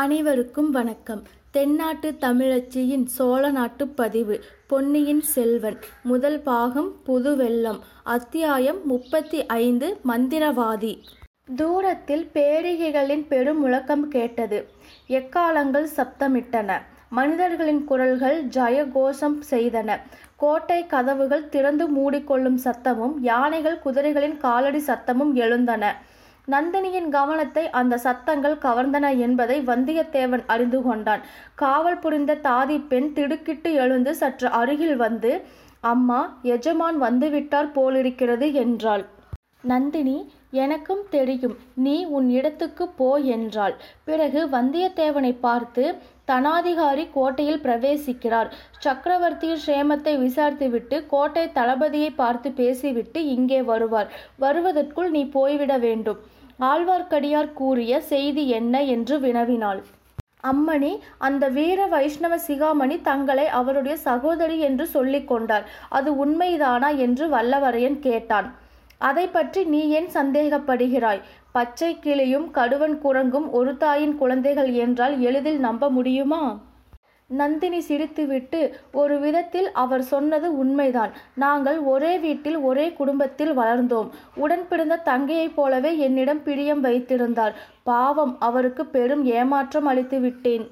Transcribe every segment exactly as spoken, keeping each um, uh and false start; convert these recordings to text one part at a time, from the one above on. அனைவருக்கும் வணக்கம். தென்னாட்டு தமிழச்சியின் சோழ நாட்டு பதிவு பொன்னியின் செல்வன் முதல் பாகம் புதுவெள்ளம், அத்தியாயம் முப்பத்தி ஐந்து. மந்திரவாதி. தூரத்தில் பேரிகைகளின் பெரும் முழக்கம் கேட்டது. எக்காலங்கள் சப்தமிட்டன. மனிதர்களின் குரல்கள் ஜயகோஷம் செய்தன. கோட்டை கதவுகள் திறந்து மூடிக்கொள்ளும் சத்தமும் யானைகள் குதிரைகளின் காலடி சத்தமும் எழுந்தன. நந்தினியின் கவனத்தை அந்த சத்தங்கள் கவர்ந்தன என்பதை வந்தியத்தேவன் அறிந்து கொண்டான். காவல் புரிந்த தாதி பெண் திடுக்கிட்டு எழுந்து சற்று அருகில் வந்து, அம்மா, எஜமான் வந்துவிட்டார் போலிருக்கிறது என்றாள். நந்தினி, எனக்கும் தெரியும், நீ உன் இடத்துக்கு போ என்றாள். பிறகு வந்தியத்தேவனை பார்த்து, தனாதிகாரி கோட்டையில் பிரவேசிக்கிறார். சக்கரவர்த்தியின் சேமத்தை விசாரித்துவிட்டு கோட்டை தளபதியை பார்த்து பேசிவிட்டு இங்கே வருவார். வருவதற்குள் நீ போய்விட வேண்டும். ஆழ்வார்க்கடியார் கூறிய செய்தி என்ன என்று வினவினாள். அம்மணி, அந்த வீர வைஷ்ணவ சிகாமணி தங்களை அவருடைய சகோதரி என்று சொல்லிக் கொண்டார். அது உண்மைதானா என்று வல்லவரையன் கேட்டான். அதை பற்றி நீ ஏன் சந்தேகப்படுகிறாய்? பச்சை கிளியும் கடுவன் குரங்கும் ஒரு தாயின் குழந்தைகள் என்றால் எளிதில் நம்ப முடியுமா? நந்தினி சிரித்துவிட்டு, ஒரு விதத்தில் அவர் சொன்னது உண்மைதான். நாங்கள் ஒரே வீட்டில் ஒரே குடும்பத்தில் வளர்ந்தோம். உடன் பிறந்த தங்கையைப் போலவே என்னிடம் பிரியம் வைத்திருந்தார். பாவம், அவருக்கு பெரும் ஏமாற்றம் அளித்து விட்டேன்.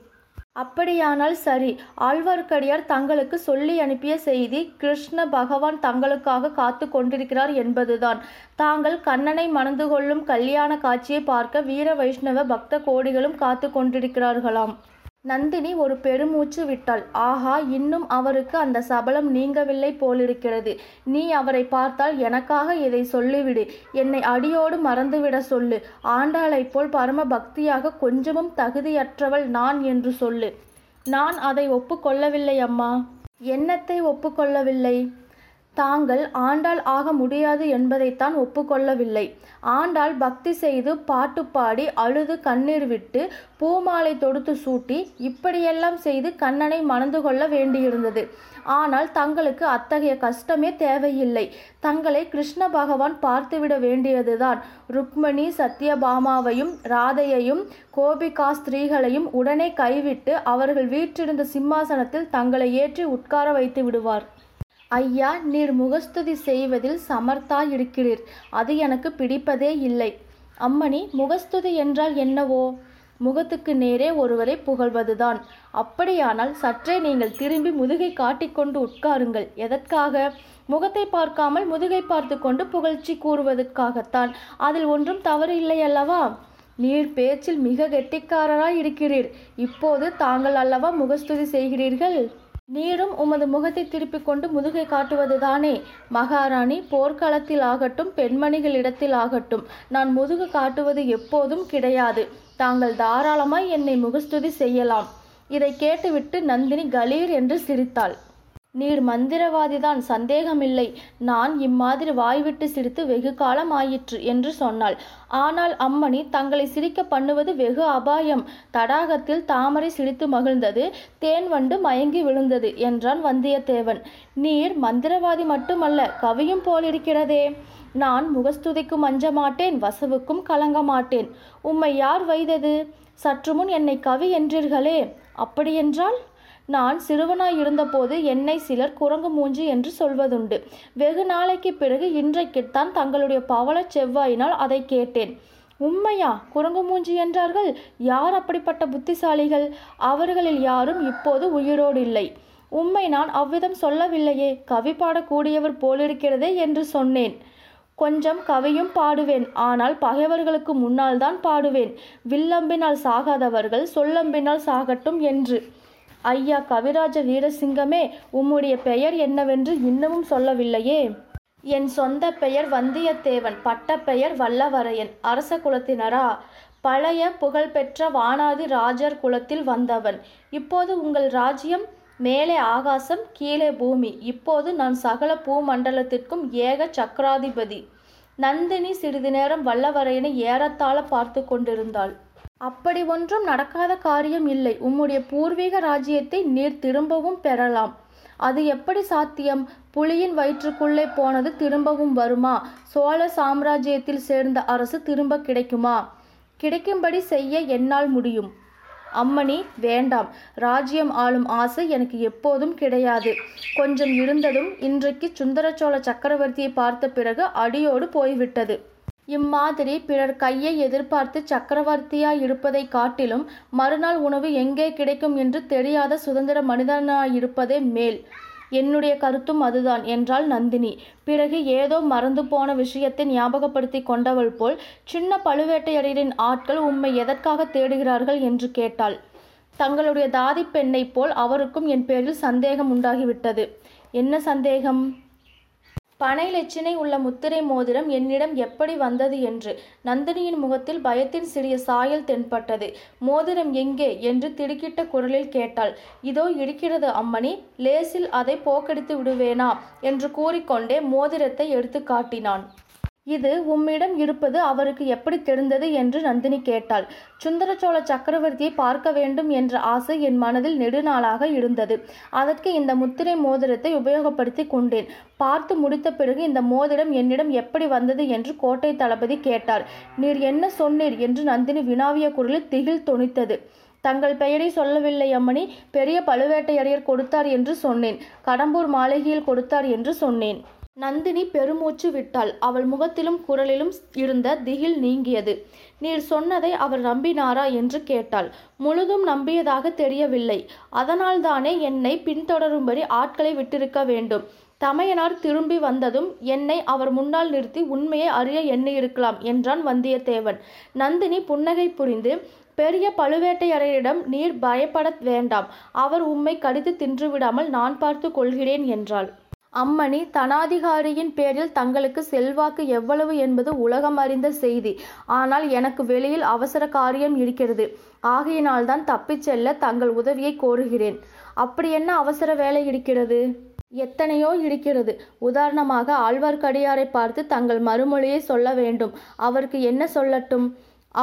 அப்படியானால் சரி, ஆழ்வார்க்கடியார் தங்களுக்கு சொல்லி அனுப்பிய செய்தி கிருஷ்ண பகவான் தங்களுக்காக காத்து கொண்டிருக்கிறார் என்பதுதான். தாங்கள் கண்ணனை மணந்து கொள்ளும் கல்யாண காட்சியை பார்க்க வீர வைஷ்ணவ பக்த கோடிகளும் காத்து கொண்டிருக்கிறார்களாம். நந்தினி ஒரு பெருமூச்சு விட்டாள். ஆஹா, இன்னும் அவருக்கு அந்த சபலம் நீங்கவில்லை போலிருக்கிறது. நீ அவரை பார்த்தால் எனக்காக இதை சொல்லிவிடு. என்னை அடியோடு மறந்துவிட சொல்லு. ஆண்டாளைப் போல் பரம பக்தியாக கொஞ்சமும் தகுதியற்றவள் நான் என்று சொல்லு. நான் அதை ஒப்புக்கொள்ளவில்லை அம்மா. என்னத்தை ஒப்புக்கொள்ளவில்லை? தாங்கள் ஆண்டாள் ஆக முடியாது என்பதைத்தான் ஒப்புக்கொள்ளவில்லை. ஆண்டாள் பக்தி செய்து பாட்டு பாடி அழுது கண்ணீர் விட்டு பூமாலை தொடுத்து சூட்டி இப்படியெல்லாம் செய்து கண்ணனை மணந்து கொள்ள வேண்டியிருந்தது. ஆனால் தங்களுக்கு அத்தகைய கஷ்டமே தேவையில்லை. தங்களை கிருஷ்ண பகவான் பார்த்துவிட வேண்டியதுதான். ருக்மணி சத்யபாமாவையும் ராதையையும் கோபிகா ஸ்திரீகளையும் உடனே கைவிட்டு அவர்கள் வீற்றிருந்த சிம்மாசனத்தில் தங்களை ஏற்றி உட்கார வைத்து விடுவார். ஐயா, நீர் முகஸ்துதி செய்வதில் சமர்த்தாயிருக்கிறீர். அது எனக்கு பிடிப்பதே இல்லை. அம்மணி, முகஸ்துதி என்றால் என்னவோ? முகத்துக்கு நேரே ஒருவரை புகழ்வதுதான். அப்படியானால் சற்றே நீங்கள் திரும்பி முதுகை காட்டிக்கொண்டு உட்காருங்கள். எதற்காக? முகத்தை பார்க்காமல் முதுகை பார்த்து கொண்டு புகழ்ச்சி கூறுவதற்காகத்தான். அதில் ஒன்றும் தவறு இல்லை அல்லவா? நீர் பேச்சில் மிக கெட்டிக்காரராய் இருக்கிறீர். இப்போது தாங்கள் அல்லவா முகஸ்துதி செய்கிறீர்கள்? நீரும் உமது முகத்தை திருப்பிக் கொண்டு முதுகை காட்டுவதுதானே? மகாராணி, போர்க்களத்தில் ஆகட்டும் பெண்மணிகளிடத்தில் ஆகட்டும் நான் முதுகு காட்டுவது எப்போதும் கிடையாது. தாங்கள் தாராளமாய் என்னை முகஸ்துதி செய்யலாம். இதை கேட்டுவிட்டு நந்தினி கலீர் என்று சிரித்தாள். நீர் மந்திரவாதிதான், சந்தேகமில்லை. நான் இம்மாதிரி வாய்விட்டு சிரித்து வெகு காலம் ஆயிற்று என்று சொன்னாள். ஆனால் அம்மணி, தங்களை சிரிக்க பண்ணுவது வெகு அபாயம். தடாகத்தில் தாமரை சிரித்து மகிழ்ந்தது, தேன் வண்டு மயங்கி விழுந்தது என்றான் வந்தியத்தேவன். நீர் மந்திரவாதி மட்டுமல்ல, கவியும் போலிருக்கிறதே. நான் முகஸ்துதிக்கும் அஞ்ச மாட்டேன், வசவுக்கும் கலங்க மாட்டேன். உம்மை யார் வைத்தது? சற்று முன் என்னை கவி என்றீர்களே, அப்படியென்றால்? நான் சிறுவனாய் இருந்தபோது என்னை சிலர் குரங்கு மூஞ்சி என்று சொல்வதுண்டு. வெகு நாளைக்கு பிறகு இன்றைக்குத்தான் தங்களுடைய பவள செவ்வாயினால் அதை கேட்டேன். உம்மையா குரங்கு மூஞ்சி என்றார்கள்? யார் அப்படிப்பட்ட புத்திசாலிகள்? அவர்களில் யாரும் இப்போது உயிரோடு இல்லை. உம்மை நான் அவ்விதம் சொல்லவில்லையே. கவி பாடக்கூடியவர் போலிருக்கிறதே என்று சொன்னேன். கொஞ்சம் கவியும் பாடுவேன், ஆனால் பகைவர்களுக்கு முன்னால் தான் பாடுவேன். வில்லம்பினால் சாகாதவர்கள் சொல்லம்பினால் சாகட்டும் என்று. ஐயா கவிராஜ வீரசிங்கமே, உம்முடைய பெயர் என்னவென்று இன்னமும் சொல்லவில்லையே? என் சொந்த பெயர் வந்தியத்தேவன், பட்ட பெயர் வல்லவரையன். அரச குலத்தினரா? பழைய புகழ்பெற்ற வானாதி ராஜர் குலத்தில் வந்தவன். இப்போது உங்கள் ராஜ்யம் மேலே ஆகாசம், கீழே பூமி. இப்போது நான் சகல பூமண்டலத்திற்கும் ஏக சக்கராதிபதி. நந்தினி சிறிது நேரம் வல்லவரையனை ஏறத்தாழ பார்த்து கொண்டிருந்தாள். அப்படி ஒன்றும் நடக்காத காரியம் இல்லை. உம்முடைய பூர்வீக ராஜ்யத்தை நீர் திரும்பவும் பெறலாம். அது எப்படி சாத்தியம்? புலியின் வயிற்றுக்குள்ளே போனது திரும்பவும் வருமா? சோழ சாம்ராஜ்யத்தில் சேர்ந்த அரசு திரும்ப கிடைக்குமா? கிடைக்கும்படி செய்ய என்னால் முடியும். அம்மணி, வேண்டாம். ராஜ்யம் ஆளும் ஆசை எனக்கு எப்போதும் கிடையாது. கொஞ்சம் இருந்ததும் இன்றைக்கு சுந்தரசோழ சக்கரவர்த்தியை பார்த்த பிறகு அடியோடு போய்விட்டது. இம்மாதிரி பிறர் கையை எதிர்பார்த்து சக்கரவர்த்தியாய் இருப்பதை காட்டிலும் மறுநாள் உணவு எங்கே கிடைக்கும் என்று தெரியாத சுதந்திர மனிதனாயிருப்பதே மேல். என்னுடைய கருத்தும் அதுதான் என்றாள் நந்தினி. பிறகு ஏதோ மறந்து போன விஷயத்தை ஞாபகப்படுத்தி கொண்டவள் போல், சின்ன பழுவேட்டையரின் ஆட்கள் உம்மை எதற்காக தேடுகிறார்கள் என்று கேட்டாள். தங்களுடைய தாதி பெண்ணை போல் அவருக்கும் என் பேரில் சந்தேகம் உண்டாகிவிட்டது. என்ன சந்தேகம்? பனை லட்சினை உள்ள முத்திரை மோதிரம் என்னிடம் எப்படி வந்தது என்று. நந்தினியின் முகத்தில் பயத்தின் சிறிய சாயல் தென்பட்டது. மோதிரம் எங்கே என்று திடுக்கிட்ட குரலில் கேட்டாள். இதோ இருக்கிறது அம்மணி, லேசில் அதை போக்கடித்து விடுவேனா என்று கூறிக்கொண்டே மோதிரத்தை எடுத்து காட்டினான். இது உம்மிடம் இருப்பது அவருக்கு எப்படி தெரிந்தது என்று நந்தினி கேட்டாள். சுந்தரசோழ சக்கரவர்த்தியை பார்க்க வேண்டும் என்ற ஆசை என் மனதில் நெடுநாளாக இருந்தது. அதற்கு இந்த முத்திரை மோதிரத்தை உபயோகப்படுத்தி கொண்டேன். பார்த்து முடித்த பிறகு இந்த மோதிரம் என்னிடம் எப்படி வந்தது என்று கோட்டை தளபதி கேட்டார். நீர் என்ன சொன்னீர் என்று நந்தினி வினாவிய குரலில் திகில் தொனித்தது. தங்கள் பெயரை சொல்லவில்லை அம்மணி. பெரிய பழுவேட்டையர் கொடுத்தார் என்று சொன்னேன். கடம்பூர் மாளிகையில் கொடுத்தார் என்று சொன்னேன். நந்தினி பெருமூச்சு விட்டாள். அவள் முகத்திலும் குரலிலும் இருந்த திகில் நீங்கியது. நீர் சொன்னதை அவர் நம்பினாரா என்று கேட்டாள். முழுதும் நம்பியதாக தெரியவில்லை. அதனால்தானே என்னை பின்தொடரும்படி ஆட்களை விட்டிருக்க வேண்டும். தமையனார் திரும்பி வந்ததும் என்னை அவர் முன்னால் நிறுத்தி உண்மையை அறிய எண்ணியிருக்கலாம் என்றான் வந்தியத்தேவன். நந்தினி புன்னகை புரிந்து, பெரிய பழுவேட்டையரிடம் நீர் பயப்பட வேண்டாம். அவர் உம்மை கடித்து தின்றுவிடாமல் நான் பார்த்து கொள்கிறேன் என்றாள். அம்மணி, தனாதிகாரியின் பேரில் தங்களுக்கு செல்வாக்கு எவ்வளவு என்பது உலகம் அறிந்த செய்தி. ஆனால் எனக்கு வெளியில் அவசர காரியம் இருக்கிறது. ஆகையினால்தான் தப்பிச் செல்ல தங்கள் உதவியை கோருகிறேன். அப்படி என்ன அவசர வேலை இருக்கிறது? எத்தனையோ இருக்கிறது. உதாரணமாக ஆழ்வார்க்கடியாரை பார்த்து தங்கள் மறுமொழியை சொல்ல வேண்டும். அவருக்கு என்ன சொல்லட்டும்?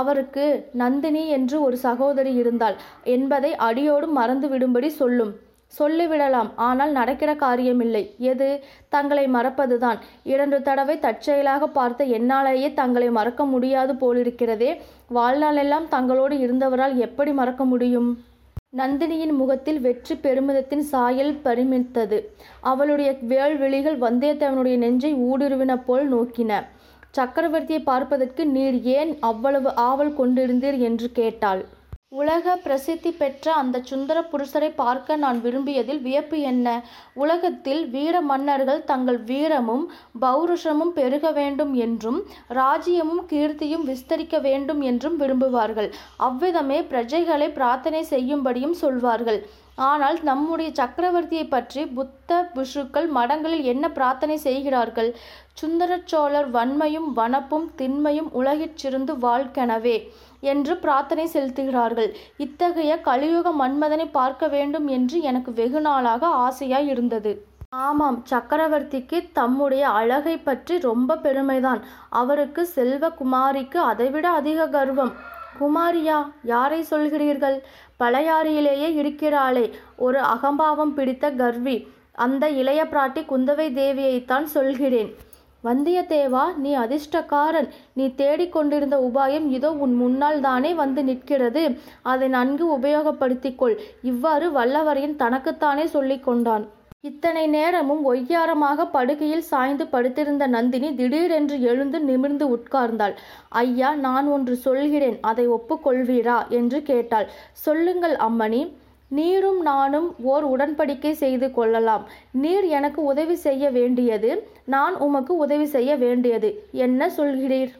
அவருக்கு நந்தினி என்று ஒரு சகோதரி இருந்தாள் என்பதை அடியோடு மறந்துவிடும்படி சொல்லும். சொல்லிவிடலாம். ஆனால் நடக்கிற காரியமில்லை. எது? தங்களை மறப்பதுதான். இரண்டு தடவை தற்செயலாக பார்த்த என்னாலேயே தங்களை மறக்க முடியாது போலிருக்கிறதே. வாழ்நாளெல்லாம் தங்களோடு இருந்தவரால் எப்படி மறக்க முடியும்? நந்தினியின் முகத்தில் வெற்றி பெருமிதத்தின் சாயல் பரிமித்தது. அவளுடைய வேள்விழிகள் வந்தியத்தேவனுடைய நெஞ்சை ஊடுருவின போல் நோக்கின. சக்கரவர்த்தியை பார்ப்பதற்கு நீர் ஏன் அவ்வளவு ஆவல் கொண்டிருந்தீர் என்று கேட்டாள். உலக பிரசித்தி பெற்ற அந்த சுந்தர புருஷரை பார்க்க நான் விரும்பியதில் வியப்பு என்ன? உலகத்தில் வீர மன்னர்கள் தங்கள் வீரமும் பௌருஷமும் பெருக வேண்டும் என்றும் ராஜ்யமும் கீர்த்தியும் விஸ்தரிக்க வேண்டும் என்றும் விரும்புவார்கள். அவ்விதமே பிரஜைகளை பிரார்த்தனை செய்யும்படியும் சொல்வார்கள். ஆனால் நம்முடைய சக்கரவர்த்தியை பற்றி புத்த பிஷுக்கள் மடங்களில் என்ன பிரார்த்தனை செய்கிறார்கள்? சுந்தர சோழர் வன்மையும் வனப்பும் திண்மையும் உலகிற்சிருந்து வாழ்க்கெனவே என்று பிரார்த்தனை செலுத்துகிறார்கள். இத்தகைய கலியுக மன்மதனை பார்க்க வேண்டும் என்று எனக்கு வெகு நாளாக ஆசையாய் இருந்தது. ஆமாம், சக்கரவர்த்திக்கு தம்முடைய அழகை பற்றி ரொம்ப பெருமைதான். அவருக்கு செல்வ குமாரிக்கு அதைவிட அதிக கர்வம். குமாரியா? யாரை சொல்கிறீர்கள்? பழையாறியிலேயே இருக்கிறாளே, ஒரு அகம்பாவம் பிடித்த கர்வி, அந்த இளைய பிராட்டி குந்தவை தேவியைத்தான் சொல்கிறேன். வந்தியத்தேவா, நீ அதிர்ஷ்டக்காரன். நீ தேடிக்கொண்டிருந்த உபாயம் இதோ உன் முன்னால் தானே வந்து நிற்கிறது. அதை நன்கு உபயோகப்படுத்திக்கொள். இவ்வாறு வல்லவரையன் தனக்குத்தானே சொல்லிக்கொண்டான். இத்தனை நேரமும் ஒய்யாரமாக படுகையில் சாய்ந்து படுத்திருந்த நந்தினி திடீரென்று எழுந்து நிமிர்ந்து உட்கார்ந்தாள். ஐயா, நான் ஒன்று சொல்கிறேன், அதை ஒப்புக்கொள்வீரா என்று கேட்டாள். சொல்லுங்கள் அம்மணி. நீரும் நானும் ஓர் உடன்படிக்கை செய்து கொள்ளலாம். நீர் எனக்கு உதவி செய்ய வேண்டியது, நான் உமக்கு உதவி செய்ய வேண்டியது. என்ன சொல்கிறீர்?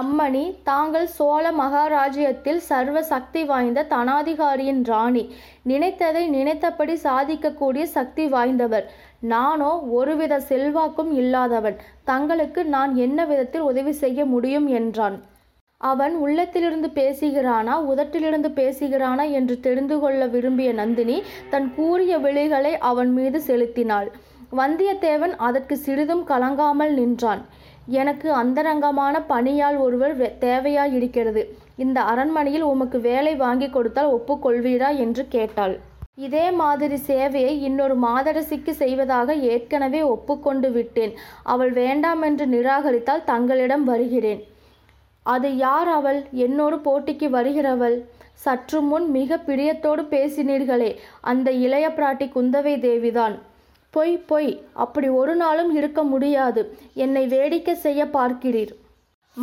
அம்மணி, தாங்கள் சோழ மகாராஜ்யத்தில் சர்வ சக்தி வாய்ந்த தனாதிகாரியின் ராணி, நினைத்ததை நினைத்தபடி சாதிக்கக்கூடிய சக்தி வாய்ந்தவர். நானோ ஒருவித செல்வாக்கும் இல்லாதவன். தங்களுக்கு நான் என்ன விதத்தில் உதவி செய்ய முடியும் என்றான். அவன் உள்ளத்திலிருந்து பேசுகிறானா உதட்டிலிருந்து பேசுகிறானா என்று தெரிந்து கொள்ள விரும்பிய நந்தினி தன் கூரிய விழிகளை அவன் மீது செலுத்தினாள். வந்தியத்தேவன் அதற்கு சிறிதும் கலங்காமல் நின்றான். எனக்கு அந்தரங்கமான பணியால் ஒருவர் தேவையாயிருக்கிறது. இந்த அரண்மனையில் உமக்கு வேலை வாங்கி கொடுத்தால் ஒப்புக்கொள்வீரா என்று கேட்டாள். இதே மாதிரி சேவையை இன்னொரு மாதரசிக்கு செய்வதாக ஏற்கனவே ஒப்புக்கொண்டு விட்டேன். அவள் வேண்டாம் என்று நிராகரித்தால் தங்களிடம் வருகிறேன். அது யார்? அவள் என்னோடு போட்டிக்கு வருகிறவள். சற்று முன் மிக பிடியத்தோடு பேசினீர்களே, அந்த இளைய பிராட்டி குந்தவை தேவிதான். பொய் பொய், அப்படி ஒரு நாளும் இருக்க முடியாது. என்னை வேடிக்கை செய்ய பார்க்கிறீர்.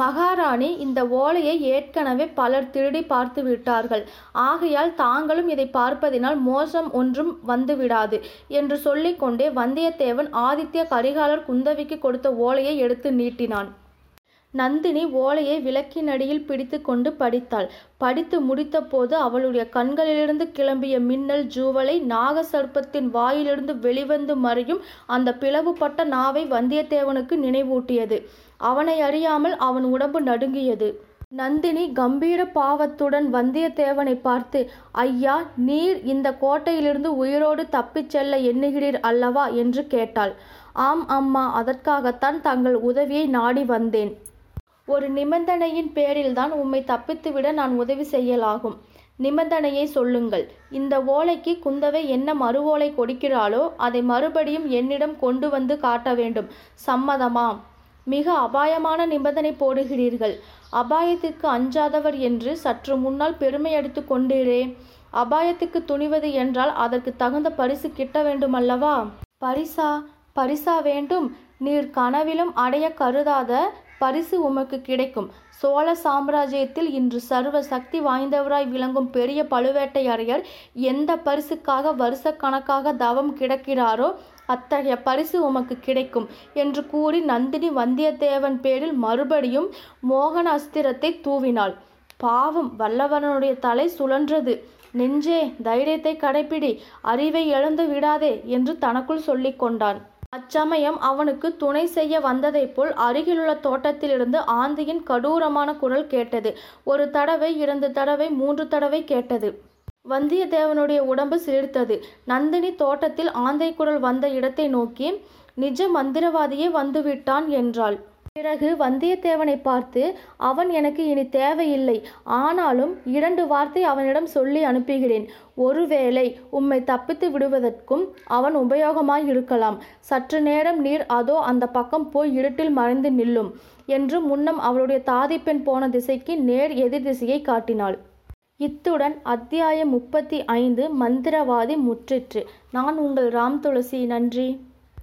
மகாராணி, இந்த ஓலையை ஏற்கனவே பலர் திருடி பார்த்து விட்டார்கள். ஆகையால் தாங்களும் இதை பார்ப்பதினால் மோசம் ஒன்றும் வந்துவிடாது என்று சொல்லிக்கொண்டே வந்தியத்தேவன் ஆதித்ய கரிகாலர் குந்தவிக்கு கொடுத்த ஓலையை எடுத்து நீட்டினான். நந்தினி ஓலையை விளக்கினடியில் பிடித்து கொண்டு படித்தாள். படித்து முடித்த போது அவளுடைய கண்களிலிருந்து கிளம்பிய மின்னல் ஜூவலை, நாக சர்ப்பத்தின் வாயிலிருந்து வெளிவந்து மறையும் அந்த பிளவுபட்ட நாவை வந்தியத்தேவனுக்கு நினைவூட்டியது. அவனை அறியாமல் அவன் உடம்பு நடுங்கியது. நந்தினி கம்பீர பாவத்துடன் வந்தியத்தேவனை பார்த்து, ஐயா, நீர் இந்த கோட்டையிலிருந்து உயிரோடு தப்பிச் செல்ல எண்ணுகிறீர் அல்லவா என்று கேட்டாள். ஆம் அம்மா, அதற்காகத்தான் தங்கள் உதவியை நாடி வந்தேன். ஒரு நிபந்தனையின் பேரில்தான் உம்மை தப்பித்துவிட நான் உதவி செய்யலாகும். நிபந்தனையை சொல்லுங்கள். இந்த ஓலைக்கு குந்தவை என்ன மறு ஓலை கொடுக்கிறாளோ அதை மறுபடியும் என்னிடம் கொண்டு வந்து காட்ட வேண்டும். சம்மதமாம். மிக அபாயமான நிபந்தனை போடுகிறீர்கள். அபாயத்திற்கு அஞ்சாதவர் என்று சற்று முன்னால் பெருமையடித்து கொண்டீரே, அபாயத்துக்கு துணிவது என்றால் அதற்கு தகுந்த பரிசு கிட்ட வேண்டுமல்லவா? பரிசா பரிசா வேண்டும். நீர் கனவிலும் அடைய கருதாத பரிசு உமக்கு கிடைக்கும். சோழ சாம்ராஜ்யத்தில் இன்று சர்வ சக்தி வாய்ந்தவராய் விளங்கும் பெரிய பழுவேட்டையரையர் எந்த பரிசுக்காக வருஷ கணக்காக தவம் கிடக்கிறாரோ அத்தகைய பரிசு உமக்கு கிடைக்கும் என்று கூறி நந்தினி வந்தியத்தேவன் பேரில் மறுபடியும் மோகன அஸ்திரத்தை தூவினாள். பாவம், வல்லவனுடைய தலை சுழன்றது. நெஞ்சே, தைரியத்தை கடைப்பிடி, அறிவை இழந்து விடாதே என்று தனக்குள் சொல்லிக்கொண்டான். அச்சமயம் அவனுக்கு துணை செய்ய வந்ததை போல் அருகிலுள்ள தோட்டத்திலிருந்து ஆந்தையின் கடூரமான குரல் கேட்டது. ஒரு தடவை, இரண்டு தடவை, மூன்று தடவை கேட்டது. வந்தியத்தேவனுடைய உடம்பு சிலிர்த்தது. நந்தினி தோட்டத்தில் ஆந்தை குரல் வந்த இடத்தை நோக்கி, நிஜ மந்திரவாதியே வந்துவிட்டான் என்றாள். பிறகு வந்தியத்தேவனை பார்த்து, அவன் எனக்கு இனி தேவையில்லை. ஆனாலும் இரண்டு வார்த்தை அவனிடம் சொல்லி அனுப்புகிறேன். ஒருவேளை உம்மை தப்பித்து விடுவதற்கும் அவன் உபயோகமாய் இருக்கலாம். சற்று நேரம் நீர் அதோ அந்த பக்கம் போய் இருட்டில் மறைந்து நில்லும் என்று முன்னம் அவளுடைய தாதிப்பெண் போன திசைக்கு நேர் எதிர் திசையை காட்டினாள். இத்துடன் அத்தியாயம் முப்பத்தி ஐந்து, மந்திரவாதி, முற்றிற்று. நான் உங்கள் ராம் துளசி. நன்றி.